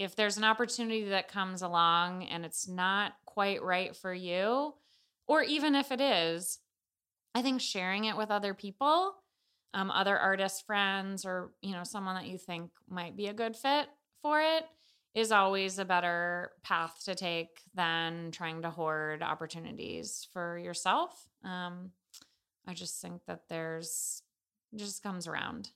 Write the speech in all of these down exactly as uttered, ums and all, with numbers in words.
if there's an opportunity that comes along and it's not quite right for you, or even if it is, I think sharing it with other people, um, other artist friends, or, you know, someone that you think might be a good fit for it is always a better path to take than trying to hoard opportunities for yourself. Um, I just think that there's, it just comes around.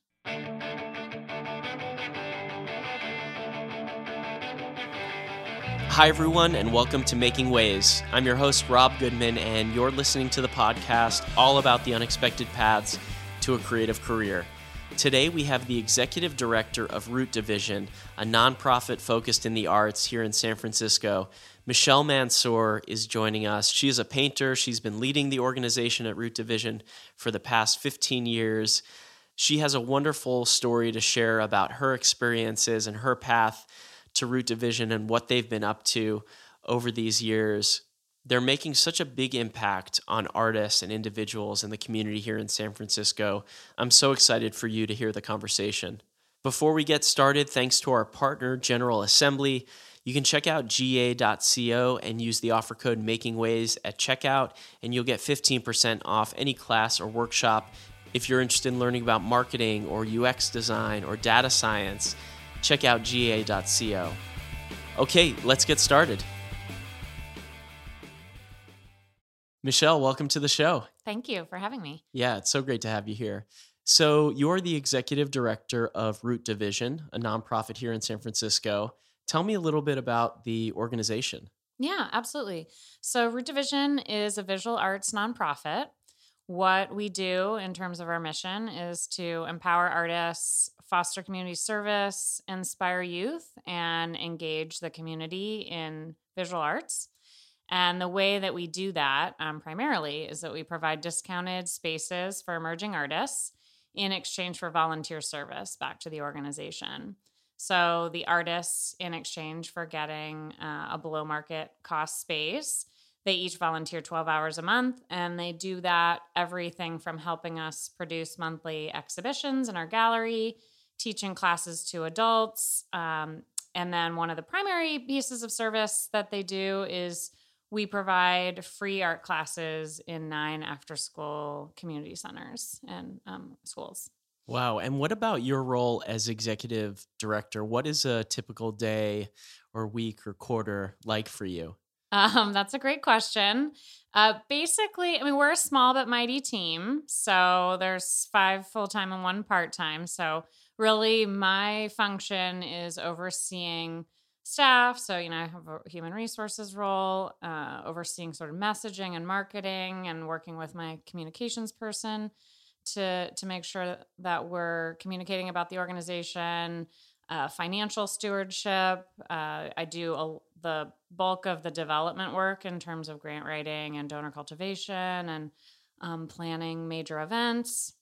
Hi, everyone, and welcome to Making Ways. I'm your host, Rob Goodman, and you're listening to the podcast all about the unexpected paths to a creative career. Today, we have the executive director of Root Division, a nonprofit focused in the arts here in San Francisco. Michelle Mansour is joining us. She is a painter. She's been leading the organization at Root Division for the past fifteen years. She has a wonderful story to share about her experiences and her path to Root Division and what they've been up to over these years. They're making such a big impact on artists and individuals in the community here in San Francisco. I'm so excited for you to hear the conversation. Before we get started, thanks to our partner, General Assembly. You can check out G A dot co and use the offer code MAKINGWAYS at checkout, and you'll get fifteen percent off any class or workshop. If you're interested in learning about marketing or U X design or data science, check out G A dot co. Okay, let's get started. Michelle, welcome to the show. Thank you for having me. Yeah, it's so great to have you here. So you're the executive director of Root Division, a nonprofit here in San Francisco. Tell me a little bit about the organization. Yeah, absolutely. So Root Division is a visual arts nonprofit. What we do in terms of our mission is to empower artists, foster community service, inspire youth, and engage the community in visual arts. And the way that we do that um, primarily is that we provide discounted spaces for emerging artists in exchange for volunteer service back to the organization. So the artists, in exchange for getting uh, a below market cost space, they each volunteer twelve hours a month, and they do that everything from helping us produce monthly exhibitions in our gallery, teaching classes to adults. Um, and then one of the primary pieces of service that they do is we provide free art classes in nine after-school community centers and um, schools. Wow. And what about your role as executive director? What is a typical day or week or quarter like for you? Um, that's a great question. Uh, basically, I mean, we're a small but mighty team. So there's five full-time and one part-time. So really my function is overseeing staff. So, you know, I have a human resources role, uh, overseeing sort of messaging and marketing and working with my communications person to, to make sure that we're communicating about the organization, uh, financial stewardship. Uh, I do a the bulk of the development work in terms of grant writing and donor cultivation and um, planning major events.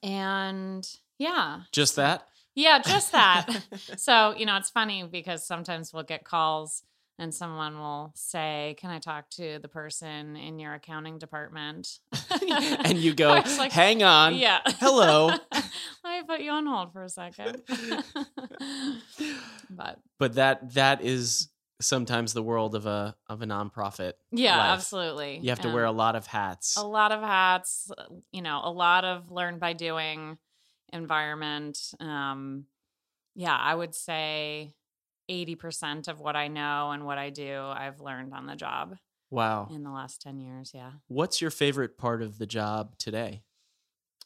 And yeah. Just that? Yeah, just that. So, you know, it's funny because sometimes we'll get calls and someone will say, "Can I talk to the person in your accounting department?" And you go, like, "Hang on." Yeah. Hello. Let me put you on hold for a second. but but that that is sometimes the world of a of a nonprofit. Yeah, life. Absolutely. You have to um, wear a lot of hats. A lot of hats, you know, a lot of learn by doing environment. Um, yeah, I would say eighty percent of what I know and what I do, I've learned on the job. Wow. In the last ten years, yeah. What's your favorite part of the job today?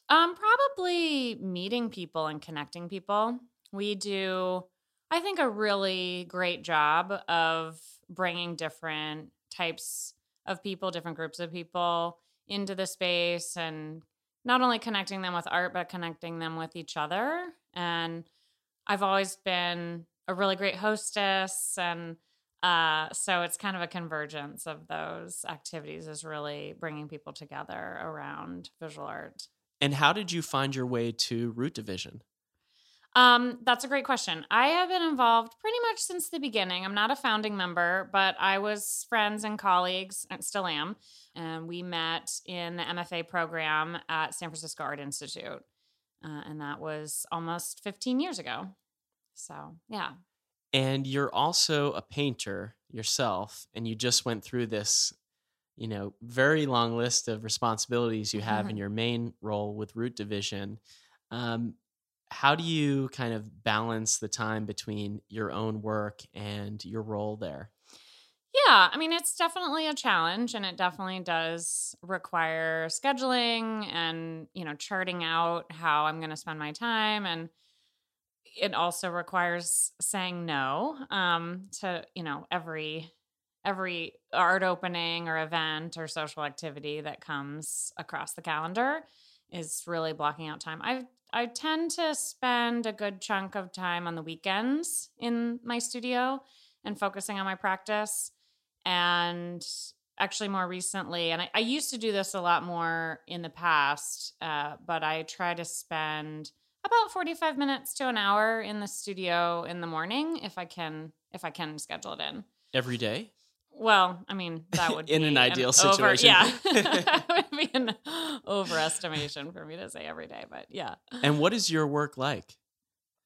Um, probably meeting people and connecting people. We do, I think, a really great job of bringing different types of people, different groups of people into the space, and not only connecting them with art, but connecting them with each other. And I've always been a really great hostess. And uh, so it's kind of a convergence of those activities is really bringing people together around visual art. And how did you find your way to Root Division? Um, that's a great question. I have been involved pretty much since the beginning. I'm not a founding member, but I was friends and colleagues, and still am. And we met in the M F A program at San Francisco Art Institute. Uh, and that was almost fifteen years ago. So, yeah. And you're also a painter yourself, and you just went through this, you know, very long list of responsibilities you have mm-hmm. in your main role with Root Division. Um, how do you kind of balance the time between your own work and your role there? Yeah, I mean, it's definitely a challenge, and it definitely does require scheduling and, you know, charting out how I'm going to spend my time. And it also requires saying no um, to, you know, every every art opening or event or social activity that comes across the calendar is really blocking out time. I I tend to spend a good chunk of time on the weekends in my studio and focusing on my practice. And actually more recently, and I, I used to do this a lot more in the past, uh, but I try to spend about forty-five minutes to an hour in the studio in the morning if I can, if I can schedule it in. Every day? Well, I mean, that would in be an ideal an situation. Over, yeah. That would be an overestimation for me to say every day, but yeah. And what is your work like?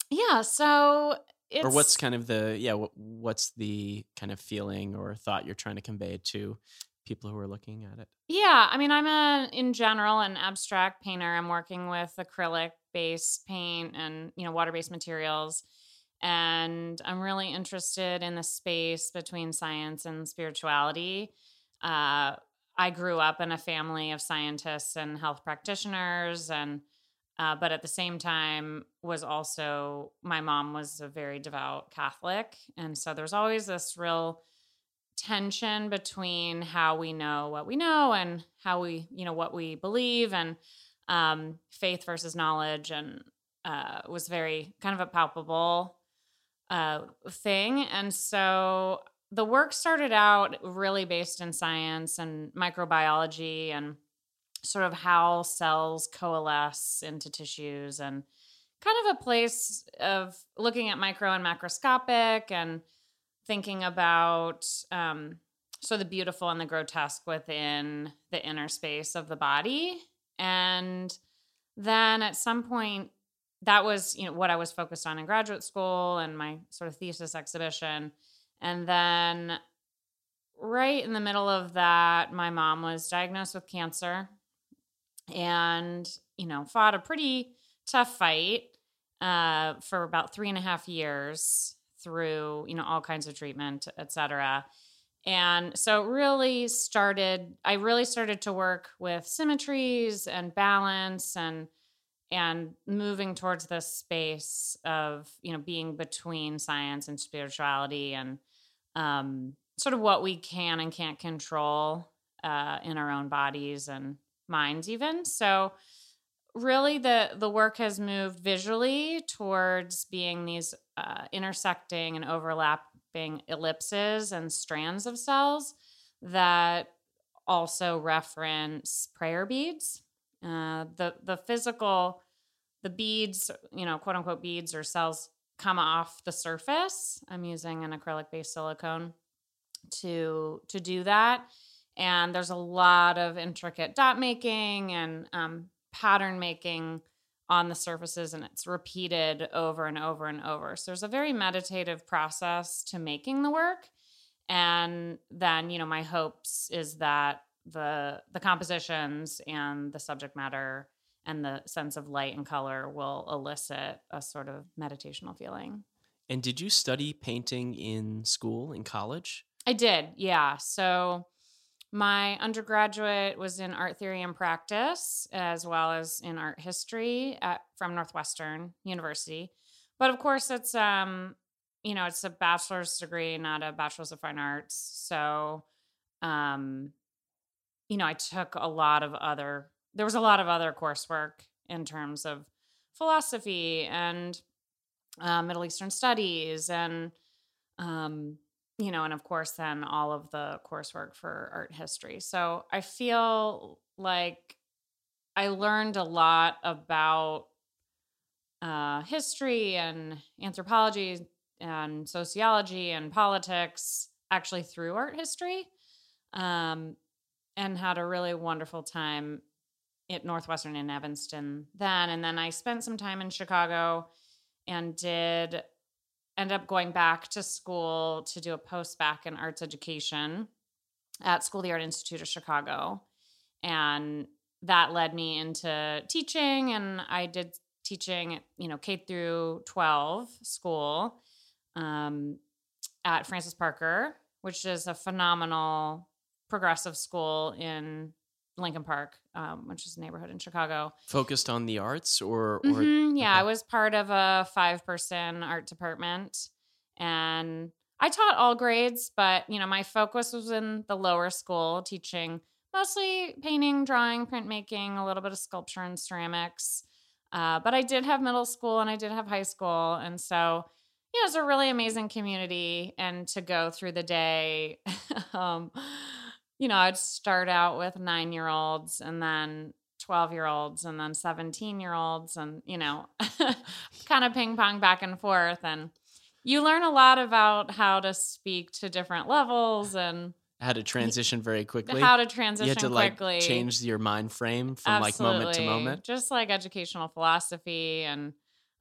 Yeah, so it's, or what's kind of the, yeah, what, what's the kind of feeling or thought you're trying to convey to people who are looking at it? Yeah, I mean, I'm a, in general, an abstract painter. I'm working with acrylic-based paint and, you know, water-based materials. And I'm really interested in the space between science and spirituality. Uh, I grew up in a family of scientists and health practitioners, and uh, but at the same time was also, my mom was a very devout Catholic. And so there's always this real tension between how we know what we know and how we, you know, what we believe, and um, faith versus knowledge, and uh, was very kind of a palpable Uh, thing. And so the work started out really based in science and microbiology and sort of how cells coalesce into tissues, and kind of a place of looking at micro and macroscopic and thinking about um, so the beautiful and the grotesque within the inner space of the body. And then at some point, that was, you know, what I was focused on in graduate school and my sort of thesis exhibition. And then right in the middle of that, my mom was diagnosed with cancer and, you know, fought a pretty tough fight uh, for about three and a half years through, you know, all kinds of treatment, et cetera. And so it really started, I really started to work with symmetries and balance and and moving towards this space of, you know, being between science and spirituality, and um, sort of what we can and can't control uh, in our own bodies and minds even. So really the the work has moved visually towards being these uh, intersecting and overlapping ellipses and strands of cells that also reference prayer beads. Uh, the, the physical, the beads, you know, quote unquote beads or cells come off the surface. I'm using an acrylic based silicone to, to do that. And there's a lot of intricate dot making and, um, pattern making on the surfaces, and it's repeated over and over and over. So there's a very meditative process to making the work. And then, you know, my hopes is that the the compositions and the subject matter and the sense of light and color will elicit a sort of meditational feeling. And did you study painting in school, in college? I did, yeah. So my undergraduate was in art theory and practice, as well as in art history at, from Northwestern University. But of course, it's, um, you know, it's a bachelor's degree, not a bachelor's of fine arts. So, um, you know, I took a lot of other, there was a lot of other coursework in terms of philosophy and uh, Middle Eastern studies and, um, you know, and of course then all of the coursework for art history. So I feel like I learned a lot about uh, history and anthropology and sociology and politics actually through art history. Um, and had a really wonderful time at Northwestern in Evanston then. And then I spent some time in Chicago and did ended up going back to school to do a post-bac in arts education at School of the Art Institute of Chicago. And that led me into teaching, and I did teaching at, you know, K through twelve school um, at Francis Parker, which is a phenomenal progressive school in Lincoln Park, um, which is a neighborhood in Chicago. Focused on the arts or? or mm-hmm. Yeah, okay. I was part of a five-person art department, and I taught all grades, but, you know, my focus was in the lower school, teaching mostly painting, drawing, printmaking, a little bit of sculpture and ceramics. Uh, but I did have middle school and I did have high school. And so, you know, it's a really amazing community. And to go through the day, um, you know, I'd start out with nine-year-olds and then twelve-year-olds and then seventeen-year-olds and, you know, kind of ping-pong back and forth. And you learn a lot about how to speak to different levels and how to transition very quickly. How to transition quickly. You had to quickly. like change your mind frame from Absolutely. like moment to moment. Just like educational philosophy and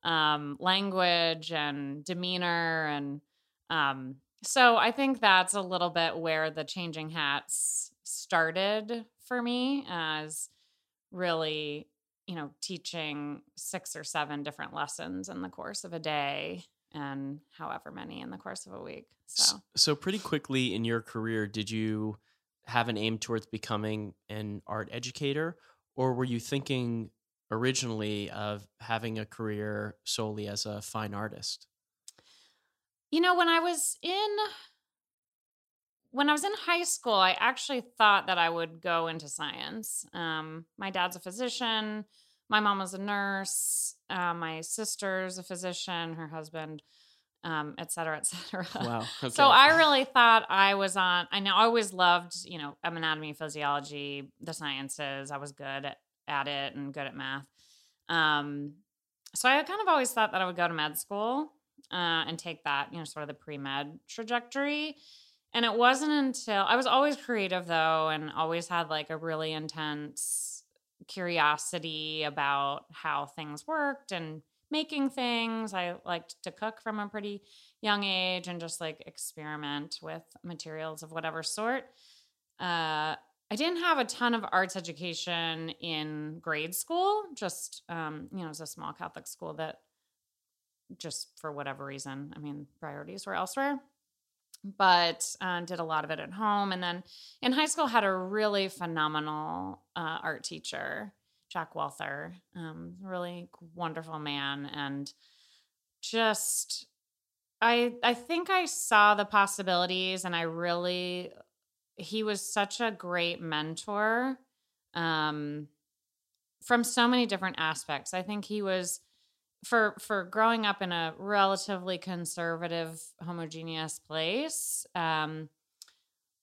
um, language and demeanor. And um, so I think that's a little bit where the changing hats started for me, as really, you know, teaching six or seven different lessons in the course of a day, and however many in the course of a week. So so pretty quickly in your career, did you have an aim towards becoming an art educator, or were you thinking originally of having a career solely as a fine artist? You know, when I was in when I was in high school, I actually thought that I would go into science. Um, my dad's a physician. My mom was a nurse. Uh, my sister's a physician, her husband, um, et cetera, et cetera. Wow. Okay. So I really thought I was on, I know I always loved, you know, anatomy, physiology, the sciences. I was good at, at it and good at math. Um, so I kind of always thought that I would go to med school uh, and take that, you know, sort of the pre-med trajectory. And it wasn't until, I was always creative though, and always had like a really intense curiosity about how things worked and making things. I liked to cook from a pretty young age and just like experiment with materials of whatever sort. Uh, I didn't have a ton of arts education in grade school, just, um, you know, it was a small Catholic school that just for whatever reason, I mean, priorities were elsewhere, but um, did a lot of it at home. And then in high school, had a really phenomenal uh, art teacher, Jack Walther, um, really wonderful man. And just, I I think I saw the possibilities, and I really, he was such a great mentor um, from so many different aspects. I think he was, For for growing up in a relatively conservative, homogeneous place, um,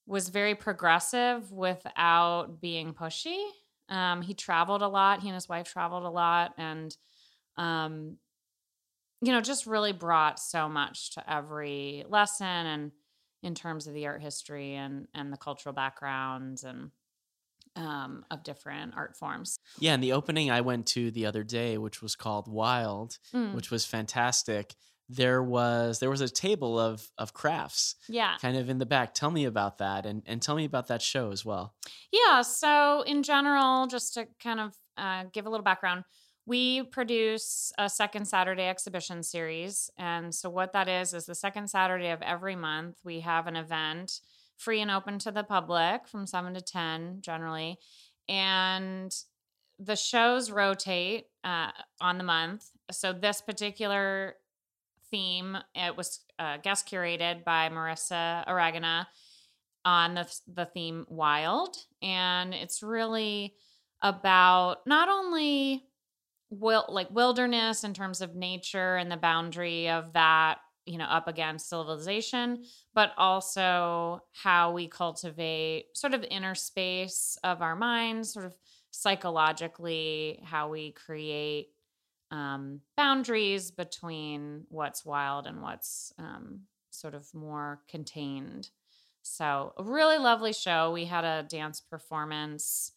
was very progressive without being pushy. Um, he traveled a lot. He and his wife traveled a lot, and um, you know, just really brought so much to every lesson, and in terms of the art history and and the cultural backgrounds and. Um, of different art forms. Yeah, and the opening I went to the other day, which was called Wild, mm. which was fantastic. There was there was a table of of crafts, yeah, kind of in the back. Tell me about that, and and tell me about that show as well. Yeah, so in general, just to kind of uh, give a little background, we produce a second Saturday exhibition series, and so what that is is the second Saturday of every month we have an event. Free and open to the public from seven to ten generally. And the shows rotate uh, on the month. So this particular theme, it was uh, guest curated by Marissa Aragona on the, the theme Wild. And it's really about not only wil- like wilderness in terms of nature and the boundary of that, you know, up against civilization, but also how we cultivate sort of inner space of our minds, sort of psychologically, how we create um, boundaries between what's wild and what's um, sort of more contained. So a really lovely show. We had a dance performance.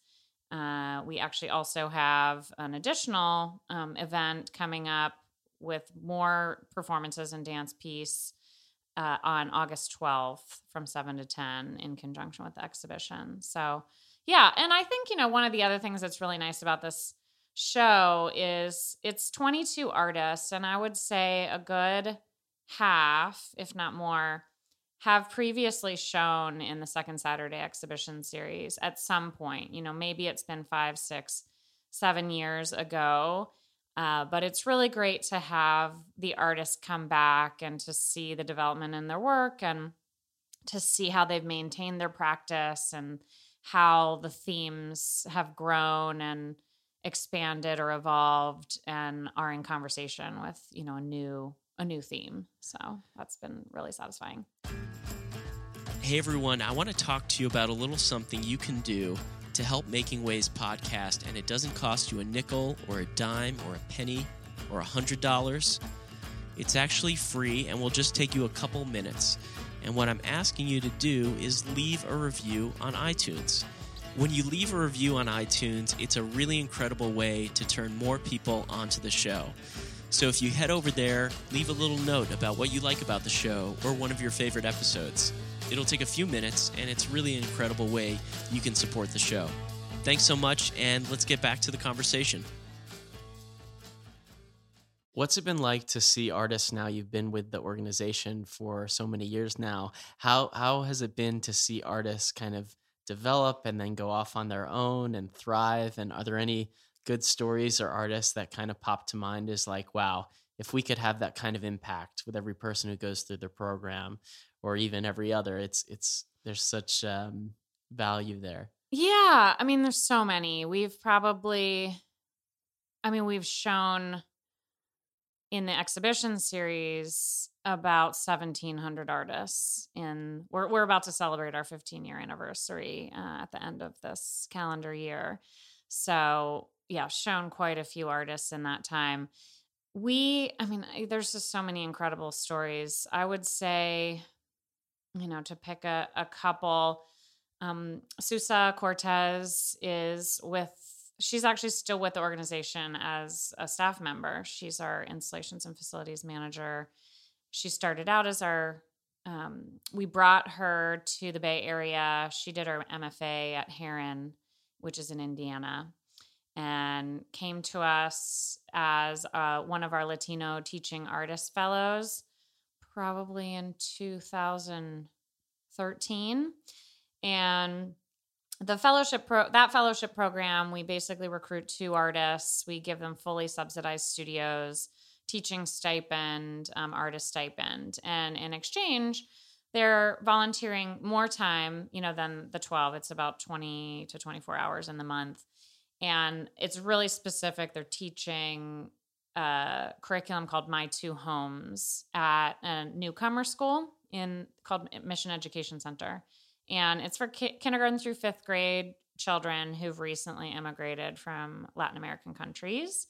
Uh, we actually also have an additional um, event coming up with more performances and dance piece uh, on August twelfth from seven to ten in conjunction with the exhibition. So yeah. And I think, you know, one of the other things that's really nice about this show is it's twenty-two artists, and I would say a good half, if not more, have previously shown in the Second Saturday exhibition series at some point. You know, maybe it's been five, six, seven years ago, uh, but it's really great to have the artists come back and to see the development in their work and to see how they've maintained their practice and how the themes have grown and expanded or evolved and are in conversation with, you know, a new a new theme. So that's been really satisfying. Hey everyone, I want to talk to you about a little something you can do to help Making Ways podcast, and it doesn't cost you a nickel or a dime or a penny or a hundred dollars. It's actually free and will just take you a couple minutes. And what I'm asking you to do is leave a review on iTunes. When you leave a review on iTunes, it's a really incredible way to turn more people onto the show. So if you head over there, leave a little note about what you like about the show or one of your favorite episodes. It'll take a few minutes, and it's really an incredible way you can support the show. Thanks so much, and let's get back to the conversation. What's it been like to see artists now? You've been with the organization for so many years now. How how has it been to see artists kind of develop and then go off on their own and thrive? And are there any good stories or artists that kind of pop to mind as like, wow, if we could have that kind of impact with every person who goes through their program or even every other, it's, it's, there's such um, value there. Yeah. I mean, there's so many. We've probably, I mean, we've shown in the exhibition series about seventeen hundred artists, and we're we're about to celebrate our fifteen year anniversary uh, at the end of this calendar year. So yeah, shown quite a few artists in that time. We, I mean, there's just so many incredible stories. I would say, you know, to pick a, a couple, um, Susa Cortez is with She's actually still with the organization as a staff member. She's our installations and facilities manager. She started out as our, um, we brought her to the Bay Area. She did her M F A at Heron, which is in Indiana, and came to us as uh, one of our Latino teaching artist fellows, probably in two thousand thirteen. And The fellowship pro- that fellowship program, we basically recruit two artists. We give them fully subsidized studios, teaching stipend, um, artist stipend, and in exchange, they're volunteering more time, you know, than the twelve. It's about twenty to twenty-four hours in the month, and it's really specific. They're teaching a curriculum called My Two Homes at a newcomer school in called Mission Education Center. And it's for ki- kindergarten through fifth grade children who've recently immigrated from Latin American countries.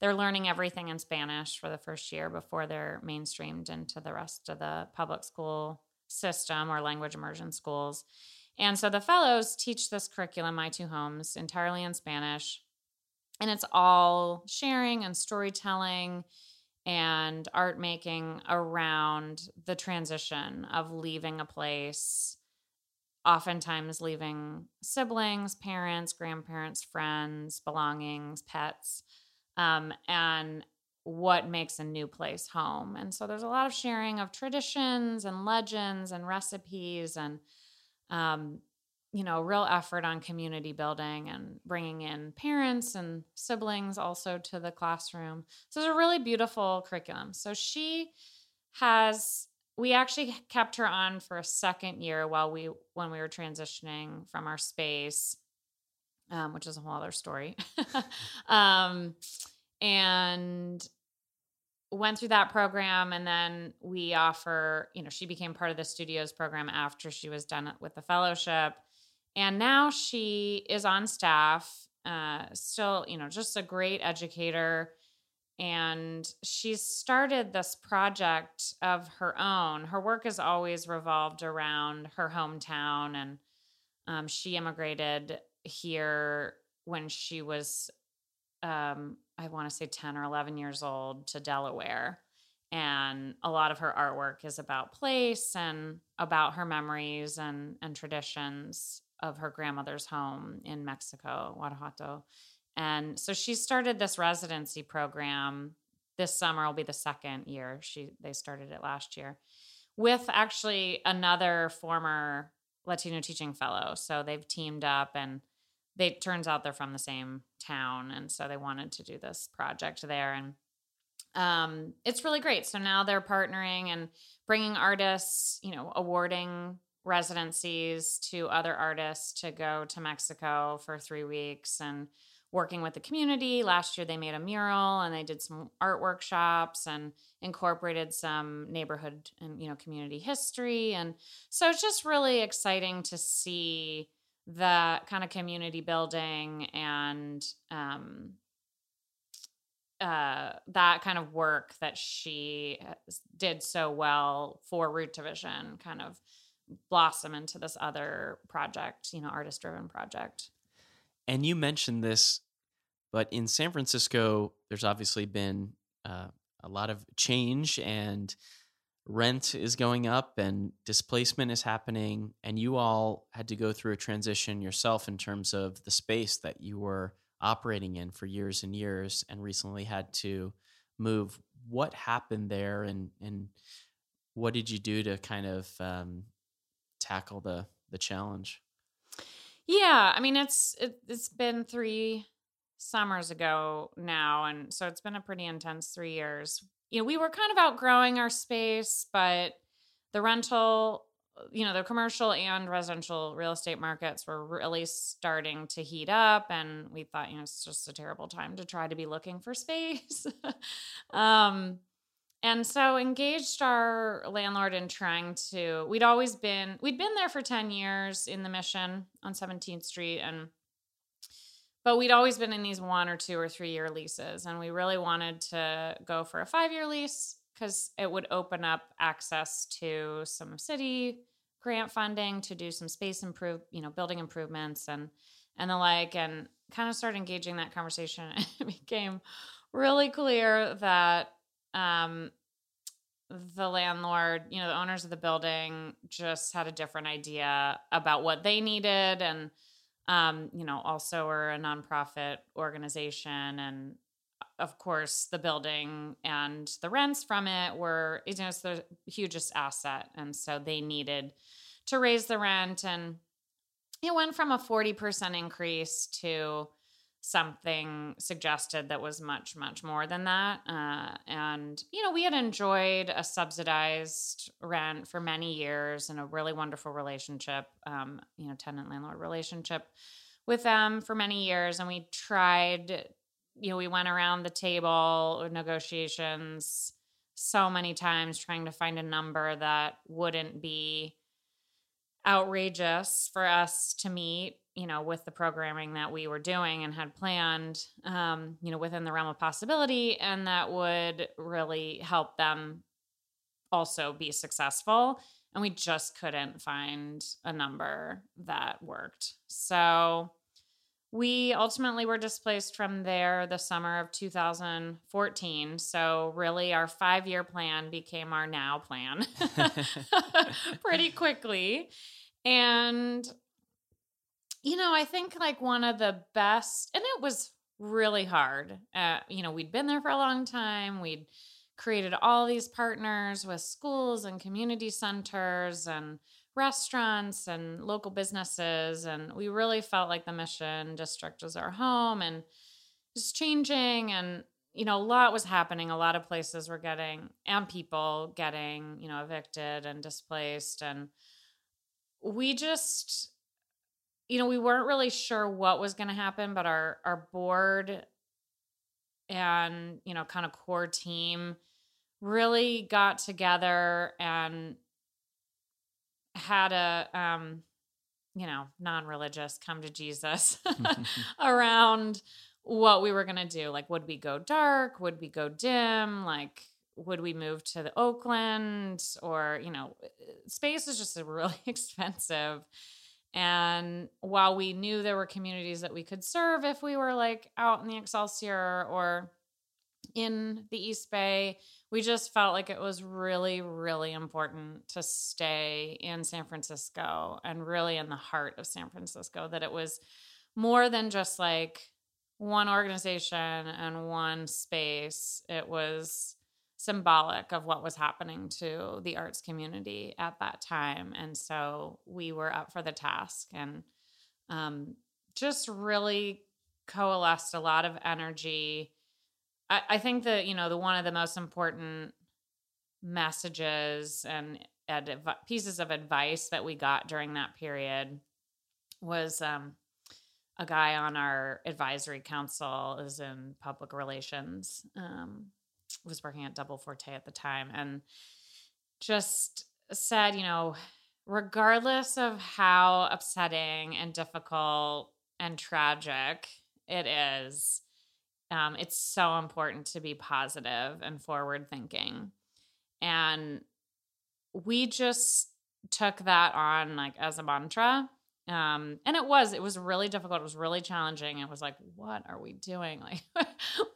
They're learning everything in Spanish for the first year before they're mainstreamed into the rest of the public school system or language immersion schools. And so the fellows teach this curriculum, My Two Homes, entirely in Spanish. And it's all sharing and storytelling and art making around the transition of leaving a place, oftentimes leaving siblings, parents, grandparents, friends, belongings, pets, um, and what makes a new place home. And so there's a lot of sharing of traditions and legends and recipes and, um, you know, real effort on community building and bringing in parents and siblings also to the classroom. So it's a really beautiful curriculum. So she has... We actually kept her on for a second year while we, when we were transitioning from our space, um, which is a whole other story, um, and went through that program. And then we offer, you know, she became part of the studios program after she was done with the fellowship. And now she is on staff, uh, still, you know, just a great educator. And she's started this project of her own. Her work has always revolved around her hometown. And um, she immigrated here when she was um, I want to say ten or eleven years old to Delaware. And a lot of her artwork is about place and about her memories and, and traditions of her grandmother's home in Mexico, Guanajuato. And so she started this residency program. This summer will be the second year. She they started it last year with actually another former Latino teaching fellow. So they've teamed up, and they turns out they're from the same town. And so they wanted to do this project there. And Um, it's really great. So now they're partnering and bringing artists, you know, awarding residencies to other artists to go to Mexico for three weeks and working with the community. Last year they made a mural and they did some art workshops and incorporated some neighborhood and, you know, community history. And so it's just really exciting to see the kind of community building and, um, Uh, that kind of work that she did so well for Root Division kind of blossom into this other project, you know, artist-driven project. And you mentioned this, but in San Francisco, there's obviously been uh, a lot of change, and rent is going up and displacement is happening. And you all had to go through a transition yourself in terms of the space that you were operating in for years and years, and recently had to move. What happened there, and and what did you do to kind of um, tackle the the challenge? Yeah, I mean it's it, it's been three summers ago now, and so it's been a pretty intense three years. You know, we were kind of outgrowing our space, but the rental, you know, the commercial and residential real estate markets were really starting to heat up, and we thought, you know, it's just a terrible time to try to be looking for space. um, and so engaged our landlord in trying to, we'd always been, we'd been there for ten years in the Mission on seventeenth Street. And, but we'd always been in these one or two or three year leases. And we really wanted to go for a five year lease, because it would open up access to some city grant funding to do some space improve, you know, building improvements and and the like, and kind of started engaging that conversation. It became really clear that um, the landlord, you know, the owners of the building just had a different idea about what they needed, and um, you know, also we're a nonprofit organization, and of course, the building and the rents from it were, you know, it's the hugest asset. And so they needed to raise the rent, and it went from a forty percent increase to something suggested that was much, much more than that. Uh, and, you know, we had enjoyed a subsidized rent for many years and a really wonderful relationship, um, you know, tenant-landlord relationship with them for many years. And we tried, you know, we went around the table with negotiations so many times trying to find a number that wouldn't be outrageous for us to meet, you know, with the programming that we were doing and had planned, um, you know, within the realm of possibility, and that would really help them also be successful. And we just couldn't find a number that worked. So we ultimately were displaced from there the summer of two thousand fourteen. So really our five-year plan became our now plan pretty quickly. And, you know, I think like one of the best, and it was really hard. Uh, you know, we'd been there for a long time. We'd created all these partners with schools and community centers and restaurants and local businesses, and we really felt like the Mission District was our home, and it was changing, and you know, a lot was happening. A lot of places were getting, and people getting, you know, evicted and displaced, and we just, you know, we weren't really sure what was going to happen, but our our board and, you know, kind of core team really got together and had a, um, you know, non-religious come to Jesus around what we were going to do. Like, would we go dark? Would we go dim? Like, would we move to the Oakland? Or, you know, space is just really expensive. And while we knew there were communities that we could serve if we were like out in the Excelsior or in the East Bay, we just felt like it was really, really important to stay in San Francisco and really in the heart of San Francisco, that it was more than just like one organization and one space. It was symbolic of what was happening to the arts community at that time. And so we were up for the task and um, just really coalesced a lot of energy. I, I think that, you know, the one of the most important messages and ad- pieces of advice that we got during that period was um, a guy on our advisory council is in public relations, um, was working at Double Forte at the time, and just said, you know, regardless of how upsetting and difficult and tragic it is, um, it's so important to be positive and forward thinking. And we just took that on like as a mantra. Um, and it was, it was really difficult. It was really challenging. It was like, what are we doing? Like,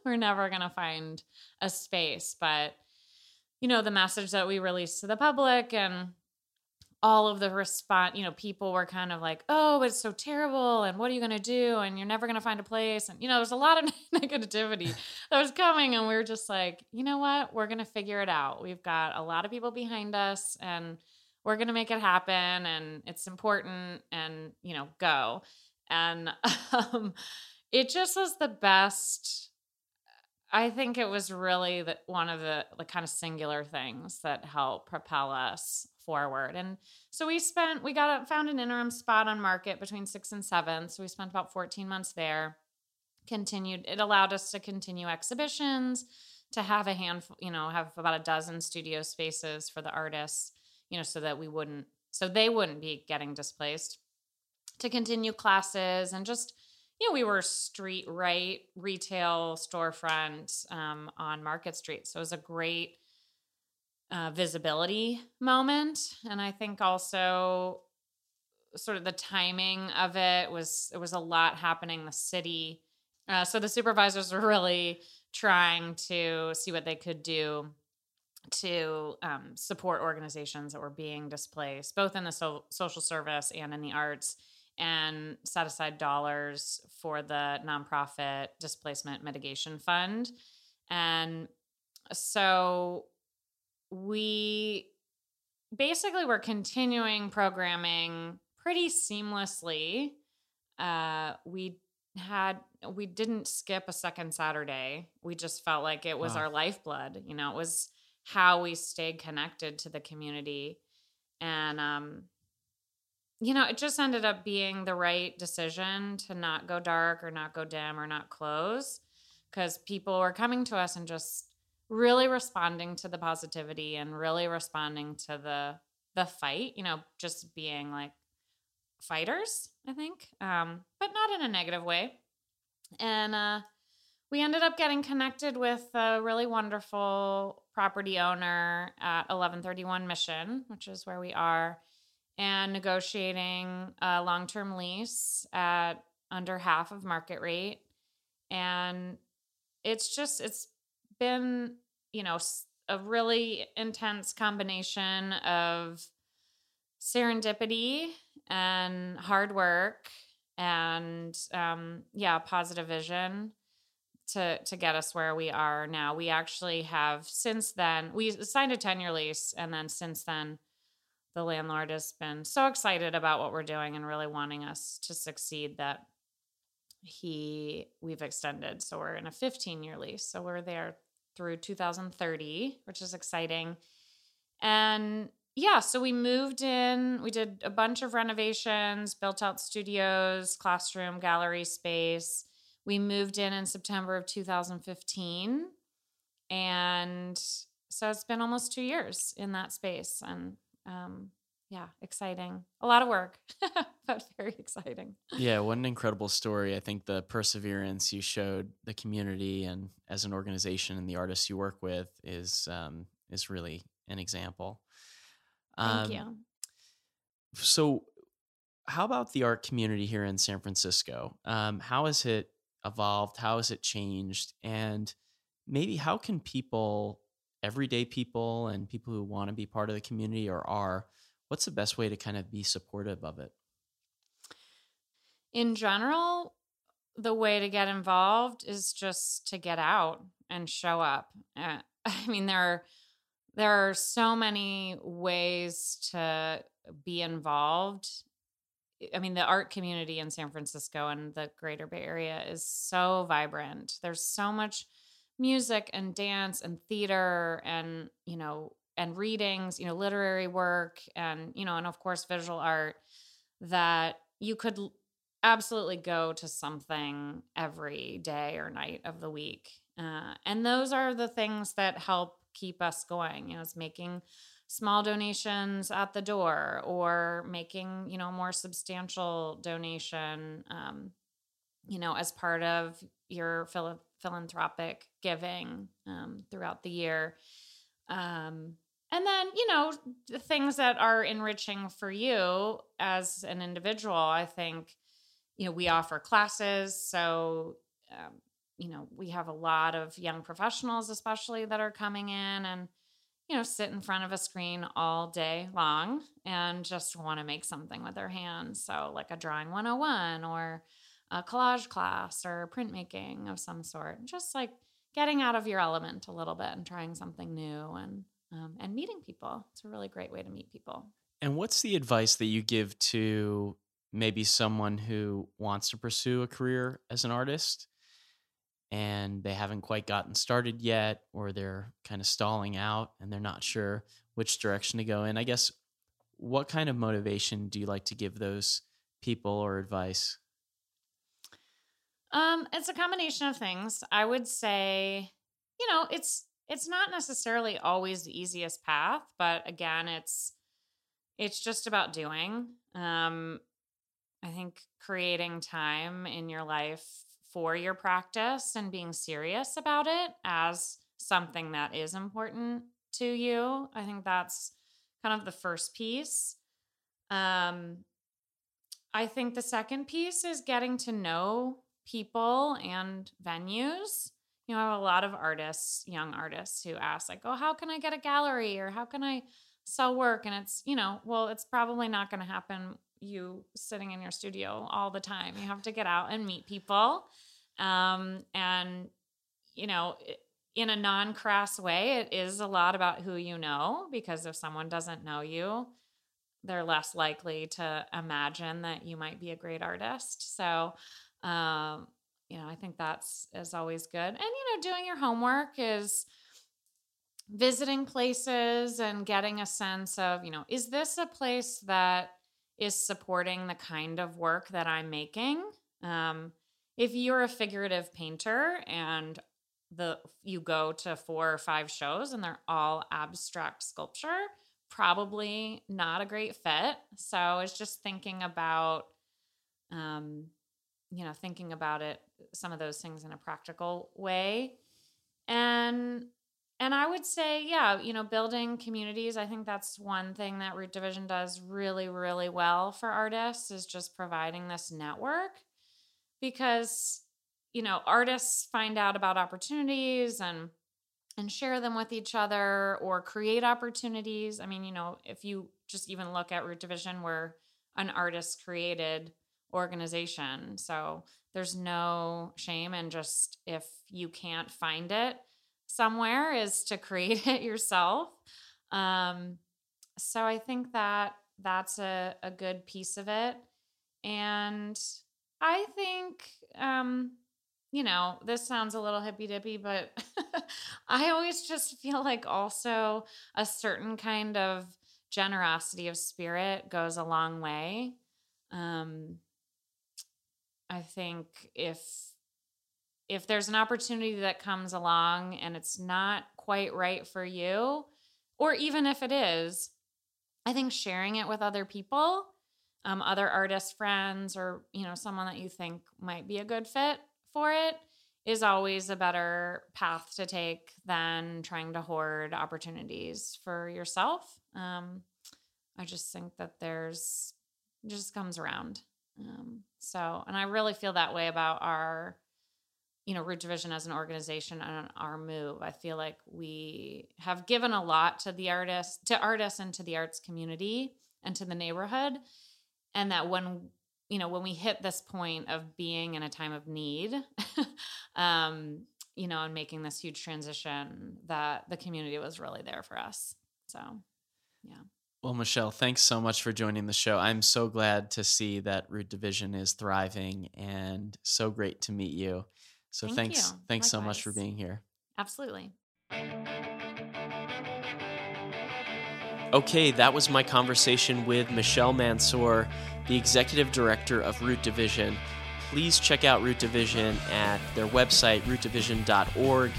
we're never going to find a space, but you know, the message that we released to the public and all of the response, you know, people were kind of like, oh, it's so terrible. And what are you going to do? And you're never going to find a place. And you know, there's a lot of negativity that was coming, and we were just like, you know what, we're going to figure it out. We've got a lot of people behind us, and we're going to make it happen, and it's important, and, you know, go. And um, it just was the best. I think it was really the, one of the, the kind of singular things that helped propel us forward. And so we spent, we got found an interim spot on market between six and seven. So we spent about fourteen months there, continued. It allowed us to continue exhibitions, to have a handful, you know, have about a dozen studio spaces for the artists, you know, so that we wouldn't, so they wouldn't be getting displaced, to continue classes, and just, you know, we were street right retail storefront um, on Market Street. So it was a great uh, visibility moment. And I think also sort of the timing of it was, it was a lot happening in the city. Uh, so the supervisors were really trying to see what they could do to um, support organizations that were being displaced, both in the so- social service and in the arts, and set aside dollars for the nonprofit displacement mitigation fund. And so we basically were continuing programming pretty seamlessly. Uh, we had, we didn't skip a second Saturday. We just felt like it was wow. our lifeblood. You know, it was how we stayed connected to the community. And, um, you know, it just ended up being the right decision to not go dark or not go dim or not close, because people were coming to us and just really responding to the positivity and really responding to the, the fight, you know, just being like fighters, I think, um, but not in a negative way. And, uh, we ended up getting connected with a really wonderful property owner at eleven thirty-one Mission, which is where we are, and negotiating a long-term lease at under half of market rate. And it's just, it's been, you know, a really intense combination of serendipity and hard work and, um, yeah, positive vision to to get us where we are now. We actually have since then, we signed a ten-year lease, and then since then, the landlord has been so excited about what we're doing and really wanting us to succeed that he we've extended. So we're in a fifteen-year lease. So we're there through two thousand thirty, which is exciting. And yeah, so we moved in. We did a bunch of renovations, built out studios, classroom, gallery space. We moved in in September of two thousand fifteen, and so it's been almost two years in that space, and um, yeah, exciting. A lot of work, but very exciting. Yeah, what an incredible story. I think the perseverance you showed the community and as an organization and the artists you work with is um, is really an example. Um, Thank you. So how about the art community here in San Francisco? Um, how has it evolved? How has it changed? And maybe how can people, everyday people and people who want to be part of the community or are, what's the best way to kind of be supportive of it? In general, the way to get involved is just to get out and show up. Uh, I mean, there are, there are so many ways to be involved. I mean, the art community in San Francisco and the greater Bay Area is so vibrant. There's so much music and dance and theater and, you know, and readings, you know, literary work and, you know, and of course, visual art, that you could absolutely go to something every day or night of the week. Uh, and those are the things that help keep us going. You know, it's making small donations at the door or making, you know, more substantial donation, um, you know, as part of your phil- philanthropic giving um, throughout the year. Um, and then, you know, things that are enriching for you as an individual. I think, you know, we offer classes. So, um, you know, we have a lot of young professionals, especially, that are coming in and, you know, sit in front of a screen all day long and just want to make something with their hands. So like a drawing one oh one or a collage class or printmaking of some sort, just like getting out of your element a little bit and trying something new and, um, and meeting people. It's a really great way to meet people. And what's the advice that you give to maybe someone who wants to pursue a career as an artist and they haven't quite gotten started yet, or they're kind of stalling out and they're not sure which direction to go in? I guess, what kind of motivation do you like to give those people or advice? Um, it's a combination of things. I would say, you know, it's, it's not necessarily always the easiest path, but again, it's, it's just about doing. Um, I think creating time in your life for your practice and being serious about it as something that is important to you. I think that's kind of the first piece. Um, I think the second piece is getting to know people and venues. You know, I have a lot of artists, young artists, who ask like, oh, how can I get a gallery, or how can I sell work? And it's, you know, well, it's probably not going to happen you sitting in your studio all the time. You have to get out and meet people. Um, and, you know, in a non-crass way, it is a lot about who you know, because if someone doesn't know you, they're less likely to imagine that you might be a great artist. So, um, you know, I think that's is always good. And, you know, doing your homework is visiting places and getting a sense of, you know, is this a place that is supporting the kind of work that I'm making? Um, if you're a figurative painter and the you go to four or five shows and they're all abstract sculpture, probably not a great fit. So it's just thinking about, um, you know, thinking about it, some of those things in a practical way. And And I would say, yeah, you know, building communities. I think that's one thing that Root Division does really, really well for artists, is just providing this network, because, you know, artists find out about opportunities and and share them with each other or create opportunities. I mean, you know, if you just even look at Root Division, we're an artist-created organization. So there's no shame in just, if you can't find it somewhere, is to create it yourself. Um, so I think that that's a, a good piece of it. And I think, um, you know, this sounds a little hippy dippy, but I always just feel like also a certain kind of generosity of spirit goes a long way. Um, I think if, If there's an opportunity that comes along and it's not quite right for you, or even if it is, I think sharing it with other people, um, other artist friends, or, you know, someone that you think might be a good fit for it, is always a better path to take than trying to hoard opportunities for yourself. Um, I just think that there's It just comes around. Um, so, and I really feel that way about our, you know, Root Division as an organization and our move. I feel like we have given a lot to the artists, to artists and to the arts community and to the neighborhood. And that when, you know, when we hit this point of being in a time of need, um, you know, and making this huge transition, that the community was really there for us. So, yeah. Well, Michelle, thanks so much for joining the show. I'm so glad to see that Root Division is thriving, and so great to meet you. So Thank thanks, you. thanks Likewise. so much for being here. Absolutely. Okay, that was my conversation with Michelle Mansour, the executive director of Root Division. Please check out Root Division at their website, root division dot org.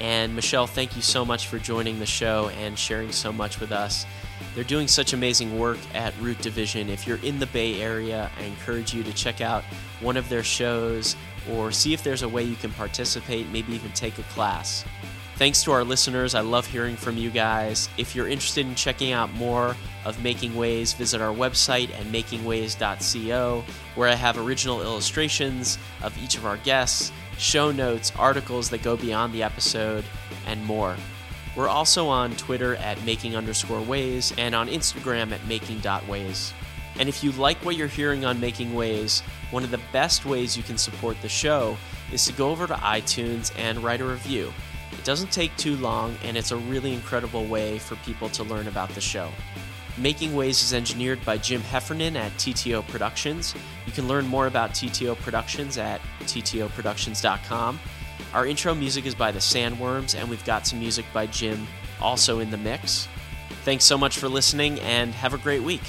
And Michelle, thank you so much for joining the show and sharing so much with us. They're doing such amazing work at Root Division. If you're in the Bay Area, I encourage you to check out one of their shows or see if there's a way you can participate, maybe even take a class. Thanks to our listeners. I love hearing from you guys. If you're interested in checking out more of Making Ways, visit our website at making ways dot co, where I have original illustrations of each of our guests, show notes, articles that go beyond the episode, and more. We're also on Twitter at making underscore ways and on Instagram at making dot ways. And if you like what you're hearing on Making Ways, one of the best ways you can support the show is to go over to iTunes and write a review. It doesn't take too long, and it's a really incredible way for people to learn about the show. Making Ways is engineered by Jim Heffernan at T T O Productions. You can learn more about T T O Productions at T T O productions dot com. Our intro music is by The Sandworms, and we've got some music by Jim also in the mix. Thanks so much for listening, and have a great week.